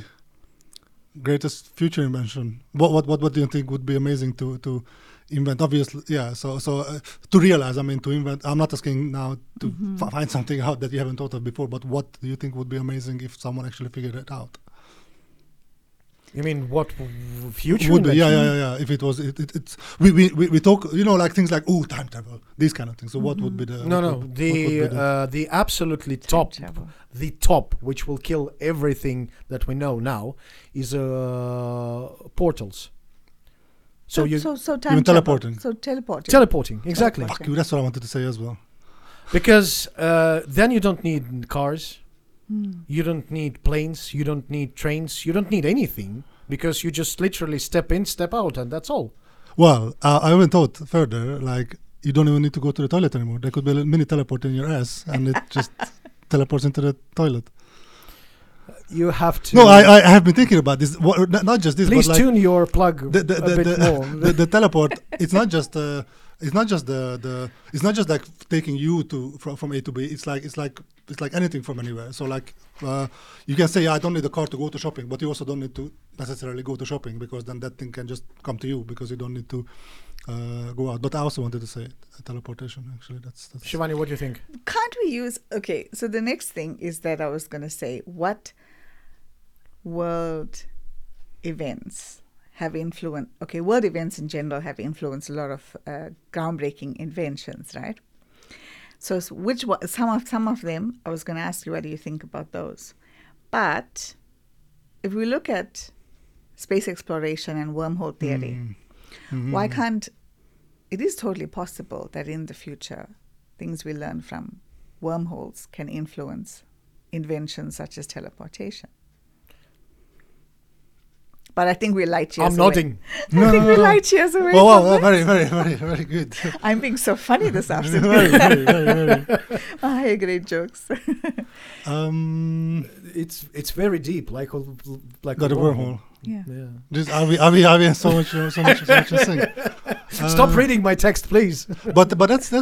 greatest future invention? What do you think would be amazing to invent? Obviously, yeah. So to realize, I mean, to invent. I'm not asking now to find something out that you haven't thought of before. But what do you think would be amazing if someone actually figured it out? You mean what future would be? Yeah. If it was, it's we talk, like things like time travel, these kind of things. So what would be the the absolutely top, which will kill everything that we know now, is portals. So time teleporting. So teleporting, exactly. Fuck you, that's what I wanted to say as well. Because then you don't need cars. You don't need planes, you don't need trains, you don't need anything, because you just literally step in, step out, and that's all. Well, I even thought further, you don't even need to go to the toilet anymore. There could be a mini teleport in your ass, and it just teleports into the toilet. You have to... No, I have been thinking about this, not just this, please tune your plug a bit more. The teleport, it's not just... It's not just like taking you from A to B. It's like anything from anywhere. So you can say, I don't need a car to go to shopping, but you also don't need to necessarily go to shopping, because then that thing can just come to you, because you don't need to go out. But I also wanted to say teleportation, actually. That's Shivani, what do you think? Can't we use... Okay, so the next thing is that I was going to say, what world events have influenced... Okay, world events in general have influenced a lot of groundbreaking inventions, right? So which one, some of them, I was going to ask you, what do you think about those? But if we look at space exploration and wormhole theory, why can't... It is totally possible that in the future, things we learn from wormholes can influence inventions such as teleportation. But I think we're light years away. I'm nodding. We're light years away. Well, very, very, very, very good. I'm being so funny this afternoon. Very, very, very, very. I hear great jokes. It's very deep, like got a wormhole. Yeah. Just are we so much thing. Stop reading my text, please. But that's a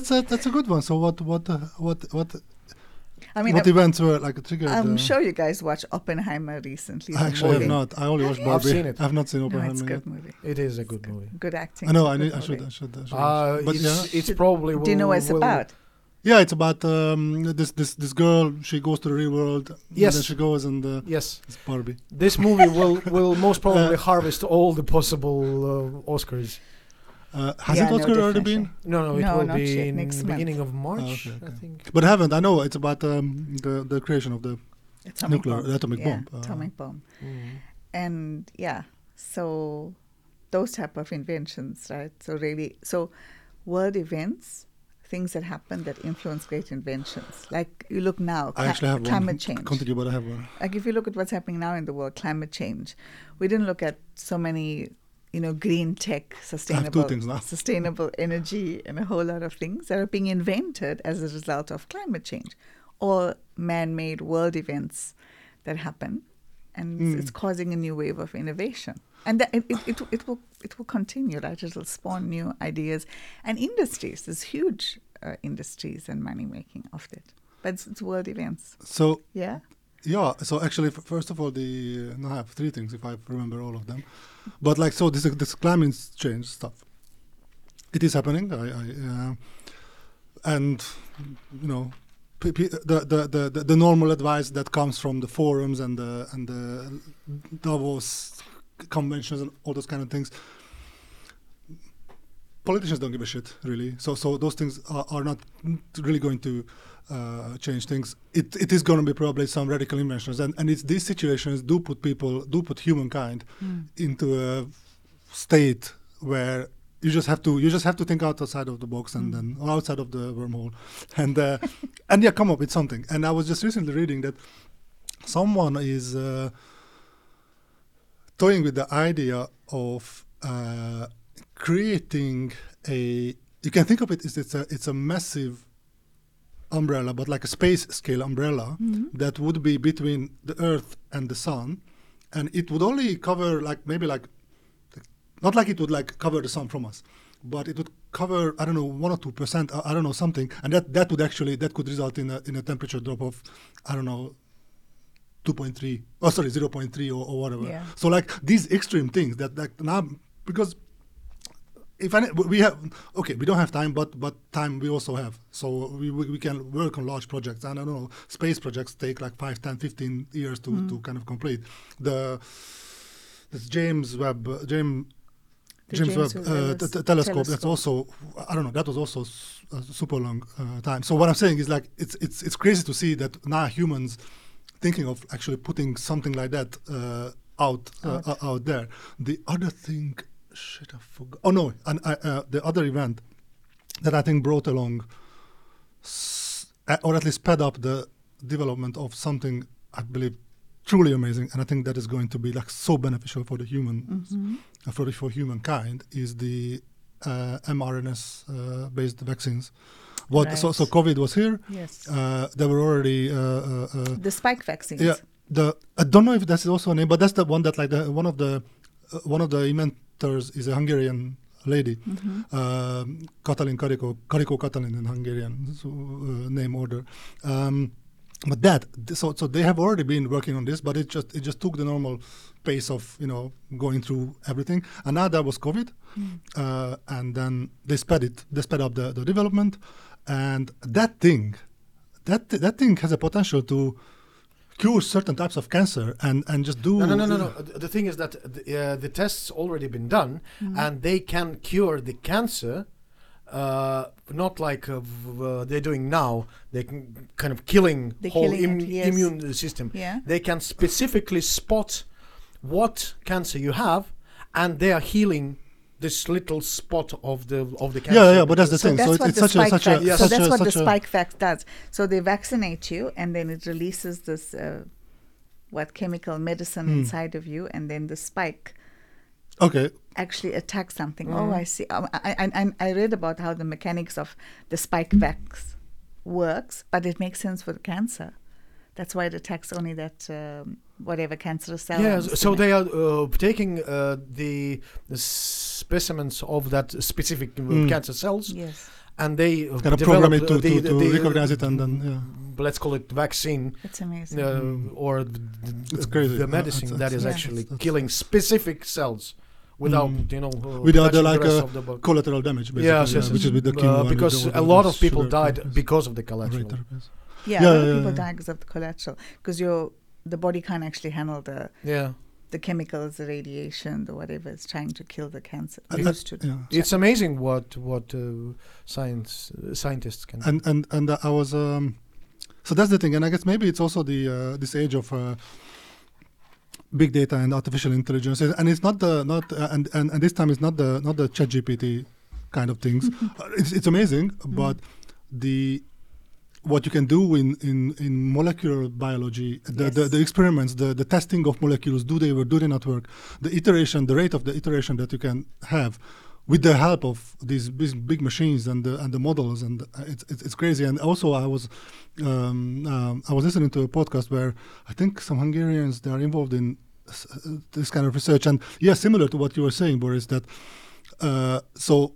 good one. So what? I mean, what events were like a trigger? I'm sure you guys watched Oppenheimer recently. Actually, I have not. I only watched Barbie. I've seen it. I've not seen Oppenheimer. No, it's a good movie. It is a good movie. Good acting. I know. I should. But it's probably. Do you know what it's about? Yeah, it's about this girl. She goes to the real world. Yes, and then she goes and it's Barbie. This movie will most probably harvest all the possible Oscars. Hasn't Oscar already been? No, it will be in the beginning of March, I think. But haven't. I know it's about the creation of the atomic bomb. Mm. And so those type of inventions, right? So really, world events, things that happen that influence great inventions. Like you look now, climate change. Continue, but I have one. Like if you look at what's happening now in the world, climate change. We didn't look at so many... green tech, sustainable energy, and a whole lot of things that are being invented as a result of climate change or man-made world events that happen, and it's causing a new wave of innovation. And that it will continue, right? It will spawn new ideas and industries. There's huge industries and money making of it, but it's world events. So yeah. Yeah, so actually, first of all, I have three things, if I remember all of them. But this climate change stuff, it is happening. The normal advice that comes from the forums and the Davos conventions and all those kind of things, politicians don't give a shit, really. So those things are not really going to change things. It is going to be probably some radical inventions, and it's these situations do put humankind into a state where you just have to think outside of the box and then or outside of the wormhole, and come up with something. And I was just recently reading that someone is toying with the idea of creating a. You can think of it as it's a massive umbrella, but like a space scale umbrella that would be between the Earth and the Sun, and it would only cover not cover the Sun from us, but it would cover 1 or 2%, something, and that would actually could result in a temperature drop of 0.3 or whatever. Yeah. So these extreme things that now, because we don't have time, but time we also have. So we can work on large projects. And space projects take 5, 10, 15 years to kind of complete. This James Webb telescope, that's also, that was also a super long time. So what I'm saying is it's crazy to see that now humans thinking of actually putting something like that out there. The other thing... Shit, I forgot. Oh no! And the other event that I think brought along, or at least sped up the development of something I believe truly amazing, and I think that is going to be so beneficial for the humans, for humankind, is the mRNA-based vaccines. Right. So COVID was here. Yes. There were already the spike vaccines. Yeah. I don't know if that's also a name, but that's the one that one of the inventors is a Hungarian lady, Katalin Kariko in Hungarian name order. But that, so they have already been working on this, but it just took the normal pace of, going through everything. And now there was COVID, and then they sped up the development. And that thing has a potential to cure certain types of cancer and just do... No. The thing is that the test's already been done, and they can cure the cancer, not like they're doing now. They can kind of killing the whole immune system. Yeah. They can specifically spot what cancer you have, and they are healing this little spot of the cancer. Yeah, but that's the thing. So that's what the spike vax does. So they vaccinate you, and then it releases this chemical medicine inside of you, and then the spike actually attacks something. Oh, I see. I read about how the mechanics of the spike vax works, but it makes sense for the cancer. That's why it attacks only that whatever cancerous cell. Yeah, so they are taking the specimens of that specific cancer cells, yes, and they kind of program it to recognize it, and then let's call it vaccine. It's amazing, or it's crazy. The medicine that's killing specific cells without without the collateral damage. Basically, yes. Which is with the chemo, because a lot of people died because of the collateral. Yeah, a lot of people die because of the collateral, because the body can't actually handle the chemicals, the radiation, the whatever is trying to kill the cancer. It's amazing what scientists can do. And I was so that's the thing, and I guess maybe it's also the this age of big data and artificial intelligence, and it's not this time it's not the ChatGPT kind of things. It's amazing, but what you can do in molecular biology, the experiments, the testing of molecules, do they not work? The rate of the iteration that you can have with the help of these big machines and the models, and it's crazy. And also, I was listening to a podcast where I think some Hungarians, they are involved in this kind of research, and similar to what you were saying, Boris, that so.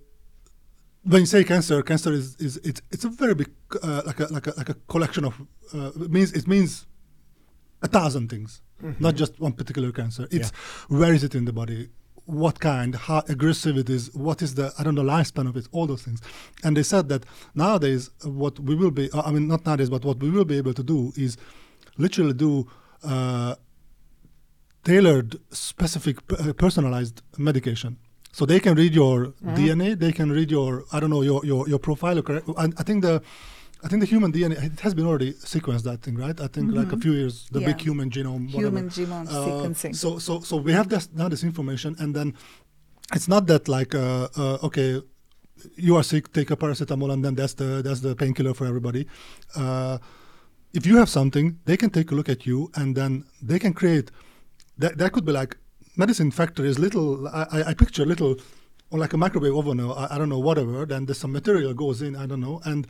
When you say cancer is a very big like a collection of it means 1,000 things, not just one particular cancer. It's where is it in the body, what kind, how aggressive it is, what is the lifespan of it, all those things. And they said that nowadays what we will be able to do is literally do tailored, specific, personalized medication. So they can read your DNA. They can read your your profile. And I think the human DNA, it has been already sequenced. I think like a few years, the big human genome. Human genome sequencing. So we have this information, and then it's not that like okay, you are sick, take a paracetamol, and then that's the painkiller for everybody. If you have something, they can take a look at you, and then they can create. That could be like. Medicine factories, little. I picture little, or like a microwave oven, or I don't know, whatever. Then there's some material goes in. I don't know. And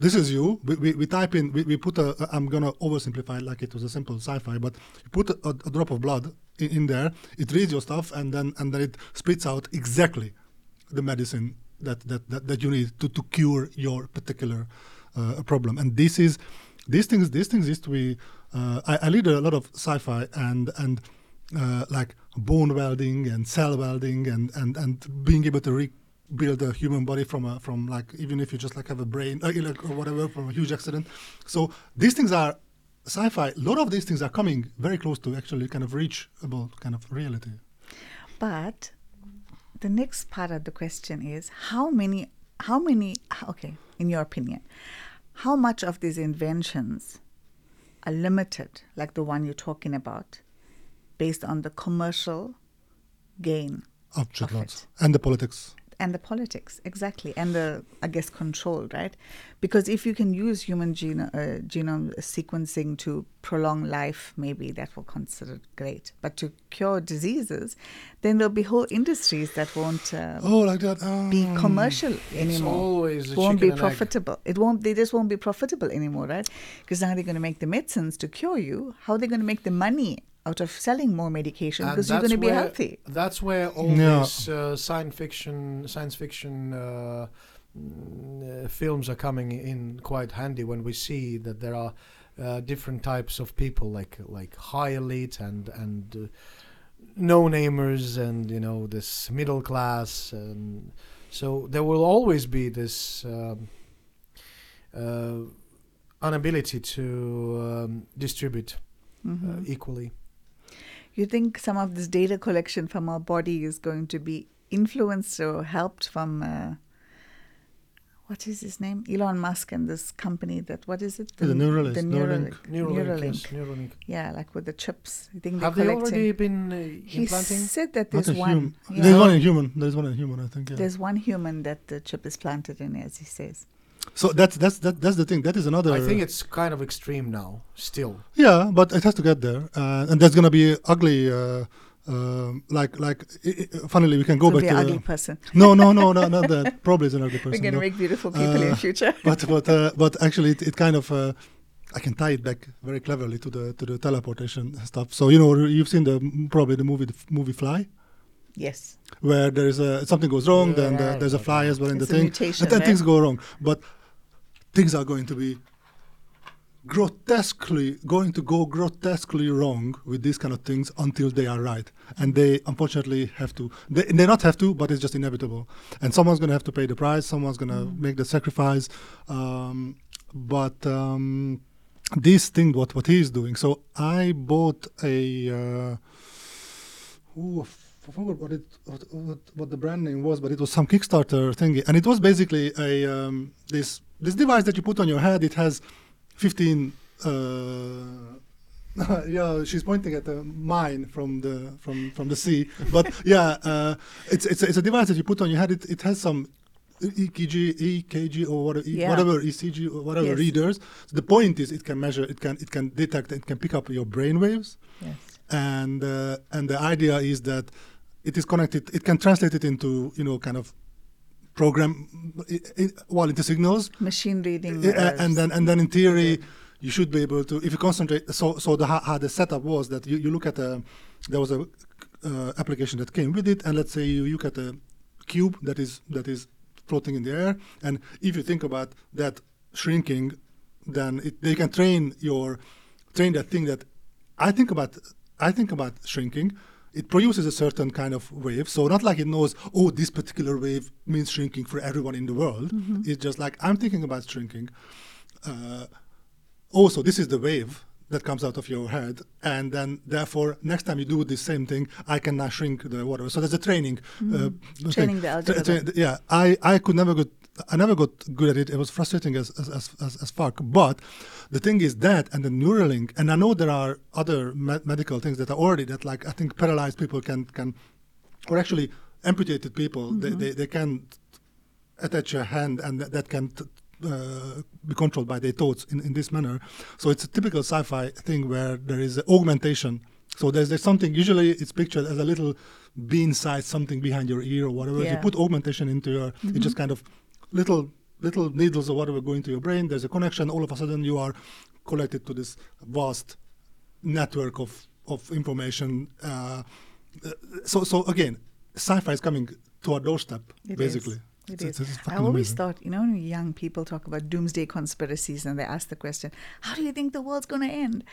this is you. We type in. We put a. I'm gonna oversimplify it, like it was a simple sci-fi. But you put a drop of blood in there. It reads your stuff, and then it spits out exactly the medicine that you need to cure your particular problem. And this is these things used to be. I read a lot of sci-fi and. Like bone welding and cell welding and being able to rebuild a human body from like, even if you just like have a brain or whatever from a huge accident. So these things are sci-fi. A lot of these things are coming very close to actually kind of reachable kind of reality. But the next part of the question is in your opinion, how much of these inventions are limited, like the one you're talking about, based on the commercial gain of it. And the politics. Exactly. And the, I guess, control, right? Because if you can use human genome sequencing to prolong life, maybe that will consider great. But to cure diseases, then there'll be whole industries that won't be commercial anymore. It won't be profitable. They just won't be profitable anymore, right? Because now they're going to make the medicines to cure you. How are they going to make the money out of selling more medication, because you're going to be healthy? That's where all these science fiction films are coming in quite handy, when we see that there are different types of people, like high elite and no-namers, and you know, this middle class, and so there will always be this inability to distribute equally. You think some of this data collection from our body is going to be influenced or helped from what is his name? Elon Musk and this company that, what is it? The Neuralink. Neuralink. Yeah, like with the chips. I think have they already been implanting? He said that there's one. Yeah. There's one in human. There's one in human, I think. Yeah. There's one human that the chip is planted in, as he says. So that's the thing. That is another. I think it's kind of extreme now, still. Yeah, but it has to get there, and that's gonna be ugly. Funnily, we can go back to an ugly person. No, not that. Probably is an ugly person. We're gonna make beautiful people in future. But actually, it kind of I can tie it back very cleverly to the teleportation stuff. So you know, you've seen the movie Fly. Yes. Where there is something goes wrong, then there's a fly as well in the thing, mutation, and then things go wrong. But things are going to be grotesquely wrong with these kind of things until they are right, and they unfortunately have to. They not have to, but it's just inevitable. And someone's going to have to pay the price. Someone's going to make the sacrifice. But this thing, what he is doing. So I bought I forgot what the brand name was, but it was some Kickstarter thingy, and it was basically a this device that you put on your head. It has 15. Yeah, she's pointing at a mine from the sea, but yeah, it's a device that you put on your head. It has some EKG or whatever, whatever ECG or whatever readers. So the point is, it can measure, it can detect, it can pick up your brain waves. Yes. And the idea is that it is connected. It can translate it into, you know, kind of program, into signals. Machine reading. And then in theory, you should be able to, if you concentrate. So how the setup was that you look at there was a application that came with it, and let's say you look at a cube that is floating in the air, and if you think about that shrinking, then they can train that thing that I think about shrinking. It produces a certain kind of wave. So not like it knows, oh, this particular wave means shrinking for everyone in the world. Mm-hmm. It's just like, I'm thinking about shrinking. Also, this is the wave that comes out of your head. And then, therefore, next time you do this same thing, I can now shrink the whatever. So there's a training. Training the algorithm. I never got good at it. It was frustrating as fuck. But the thing is that, and the Neuralink, and I know there are other medical things that are already that, like, I think paralyzed people can, or actually amputated people, they can attach a hand, and that can be controlled by their thoughts in this manner. So it's a typical sci-fi thing where there is augmentation. So there's something, usually it's pictured as a little bean-sized something behind your ear or whatever. Yeah. If you put augmentation into your, it just kind of, little needles or whatever go into your brain, there's a connection, all of a sudden you are connected to this vast network of information. So again, sci-fi is coming to our doorstep, basically. It is. I always thought, you know, when young people talk about doomsday conspiracies and they ask the question, how do you think the world's going to end?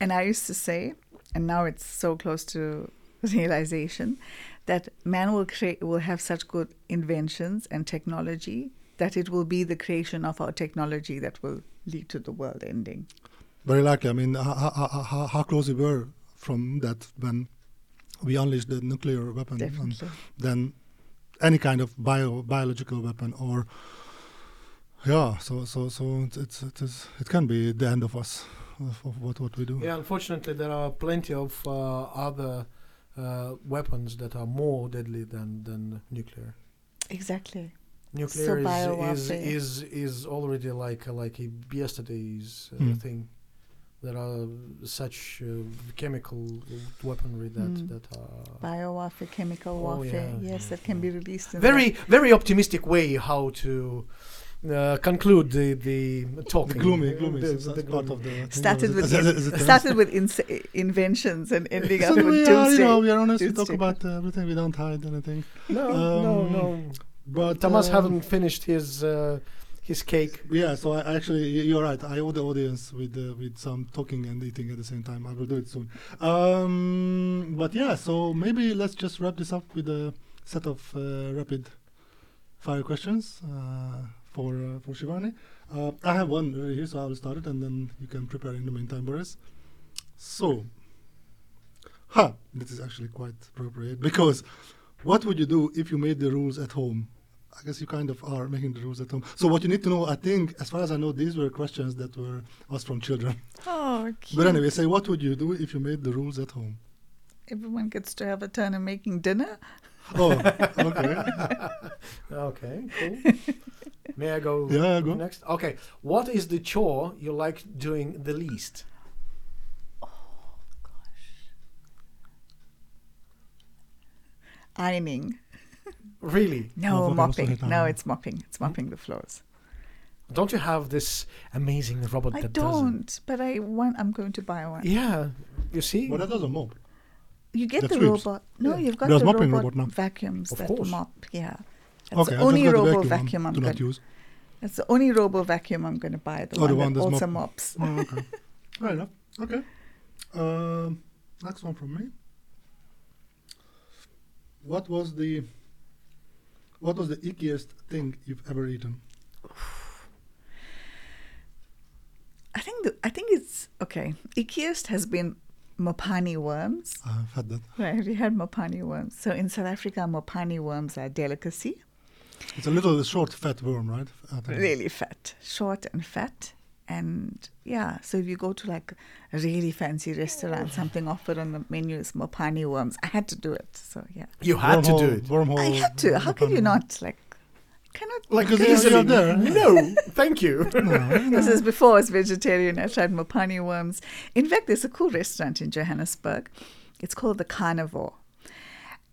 And I used to say, and now it's so close to realization, that man will have such good inventions and technology that it will be the creation of our technology that will lead to the world ending. Very likely. I mean, how close we were from that when we unleashed the nuclear weapon. Definitely. Then any kind of biological weapon or... Yeah, so it can be the end of us, of what we do. Yeah, unfortunately, there are plenty of other... weapons that are more deadly than nuclear. Exactly. Nuclear is already like yesterday's thing. There are such chemical weaponry that are biowarfare, chemical warfare. Yeah. Yes, that can be released. In very optimistic way how to conclude the talk. The gloomy part of the started with inventions and ending up with doomsday. We are honest. We talk about everything. We don't hide anything. No. But Tomas haven't finished his his cake. Yeah, so I actually, you're right. I owe the audience with some talking and eating at the same time. I will do it soon. But yeah, so maybe let's just wrap this up with a set of rapid fire questions for Shivani. I have one right here, so I will start it, and then you can prepare in the meantime, Boris. So, this is actually quite appropriate, because what would you do if you made the rules at home? I guess you kind of are making the rules at home. So what you need to know, I think, as far as I know, these were questions that were asked from children. Oh, cute. But anyway, say, what would you do if you made the rules at home? Everyone gets to have a turn at making dinner. Oh, okay. Okay, cool. May I go, go next? Okay. What is the chore you like doing the least? Oh, gosh. Ironing. Really? No, mopping. No, it's mopping. It's mopping the floors. Don't you have this amazing robot that does it? I don't, but I'm going to buy one. Yeah, you see? Well, that doesn't mop. You get the robot. No, yeah. You've got the robot vacuums that mop. Yeah. That's the only robot vacuum I'm going to use. That's the only robo vacuum I'm going to buy. The one that also mops. Oh, okay. Fair enough. Okay. Next one from me. What was the ickiest thing you've ever eaten? I think it's okay. Ickiest has been mopani worms. I've had that. Right, we had mopani worms. So in South Africa, mopani worms are a delicacy. It's a little short, fat worm, right? Really fat, short and fat, and yeah. So if you go to like a really fancy restaurant, something offered on the menu is mopani worms. I had to do it. So yeah. You had to do it. Wormhole. I had to. How can you not like? Like you're there. No, thank you. No. This is before I was vegetarian. I tried mopani worms. In fact, there's a cool restaurant in Johannesburg. It's called the Carnivore.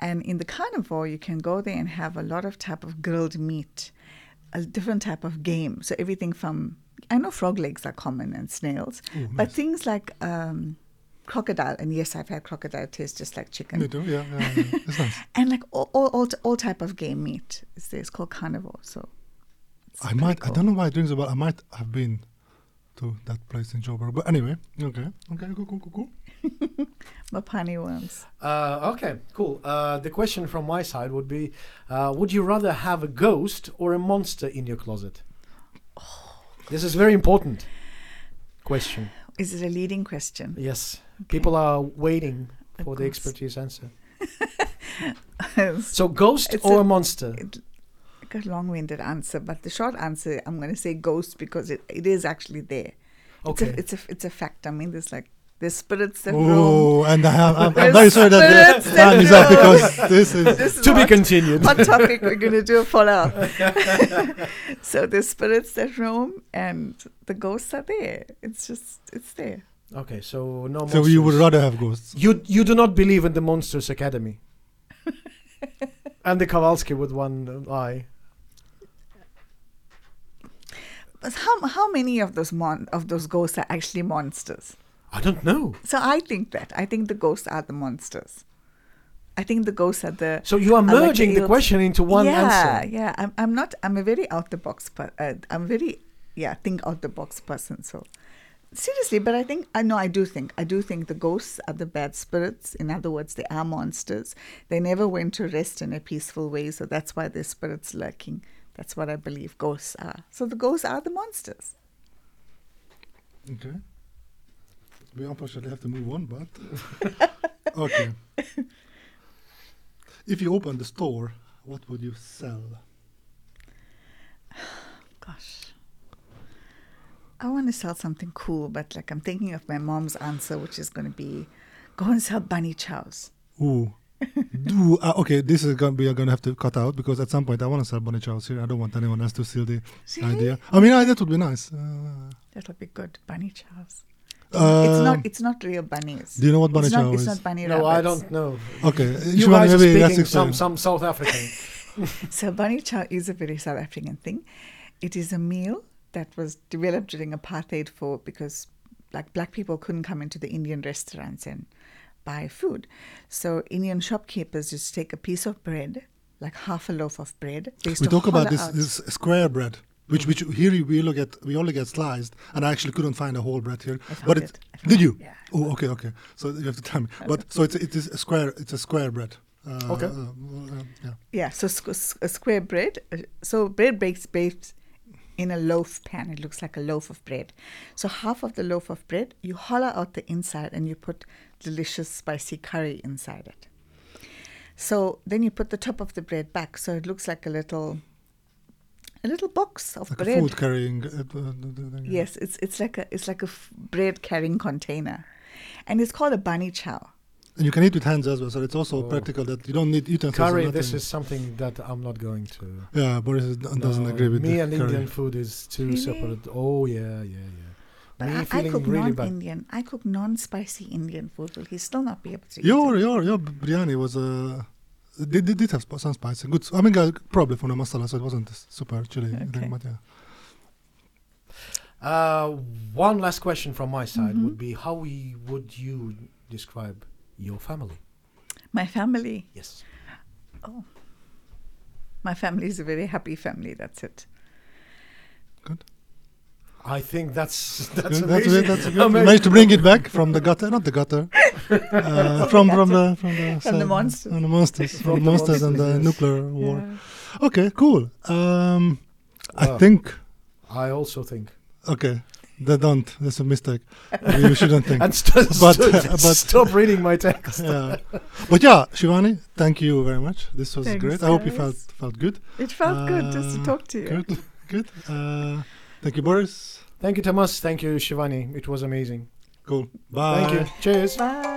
And in the Carnivore, you can go there and have a lot of type of grilled meat, a different type of game. So everything from, I know frog legs are common and snails, but nice. Things like crocodile, and yes, I've had crocodile taste just like chicken. You do, yeah. That's nice. And like all type of game meat. It's called Carnivore. So I don't know why it rings about. I might have been to that place in Joburg, but anyway, okay, cool. Mopani worms. Okay, cool. The question from my side would be: would you rather have a ghost or a monster in your closet? Oh. This is very important question. Is it a leading question? Yes. Okay. People are waiting for the expertise answer. So ghost or a monster? It's a long-winded answer, but the short answer, I'm going to say ghost because it is actually there. Okay. It's a fact. I mean, there's like, there's spirits that roam. Oh, and I'm very sorry that the time is up because this is to be continued. On topic, we're going to do a follow-up. So there's spirits that roam, and the ghosts are there. It's there. Okay, so no monsters. So you would rather have ghosts. You do not believe in the Monsters Academy, and the Kowalski with one eye. But how many of those ghosts are actually monsters? I don't know. So I think that. I think the ghosts are the monsters. I think the ghosts are the... So you are merging the question into one answer. Yeah. I'm a very out-the-box... think-out-the-box person. So seriously, but I think... I do think the ghosts are the bad spirits. In other words, they are monsters. They never went to rest in a peaceful way, so that's why their spirits lurking. That's what I believe ghosts are. So the ghosts are the monsters. Okay. We unfortunately have to move on, but okay. If you open the store, what would you sell? Gosh, I want to sell something cool, but like I'm thinking of my mom's answer, which is going to be, go and sell bunny chows. Ooh. Okay, this is going to be I'm going to have to cut out because at some point I want to sell bunny chows here. I don't want anyone else to steal the idea. I mean, that would be nice. That would be good, bunny chows. It's not real bunnies. Do you know what bunny chow is? It's not bunny rabbits. No, I don't know. Okay. You guys are speaking some South African. So bunny chow is a very South African thing. It is a meal that was developed during apartheid because like black people couldn't come into the Indian restaurants and buy food. So Indian shopkeepers just take a piece of bread, like half a loaf of bread. We talk about this square bread. Which here we only get sliced, and I actually couldn't find a whole bread here. Did you? Yeah. Oh, okay. So you have to tell me. But so it is a square. It's a square bread. So a square bread. So bread bakes in a loaf pan. It looks like a loaf of bread. So half of the loaf of bread, you hollow out the inside, and you put delicious spicy curry inside it. So then you put the top of the bread back, so it looks like a little box of like bread. A food carrying. Yes, it's like a bread carrying container, and it's called a bunny chow. And you can eat with hands as well, so it's also practical that you don't need utensils. Curry, this is something that I'm not going to. Yeah, Boris doesn't agree with me. And curry. Indian food is too really? Separate. Oh yeah. But I cook really non-Indian. I cook non-spicy Indian food. Will he still not be able to eat? Your biryani was a. They did have some spice. Good. I mean, probably from the masala, so it wasn't super chili. Okay. Thing, but yeah. One last question from my side would be: would you describe your family? My family. Yes. Oh, my family is a very happy family. That's it. Good. I think that's amazing. Amazing. Managed to bring it back from the gutter, not the gutter, from the monsters, from the monsters and the nuclear war. Yeah. Okay, cool. Well, I also think. Okay, they don't. That's a mistake. You shouldn't think. But stop reading my text. Yeah. But yeah, Shivani, thank you very much. This was great. Guys. I hope you felt good. It felt good just to talk to you. Good. Thank you, Boris. Thank you, Tomas. Thank you, Shivani. It was amazing. Cool. Bye. Thank you. Cheers. Bye.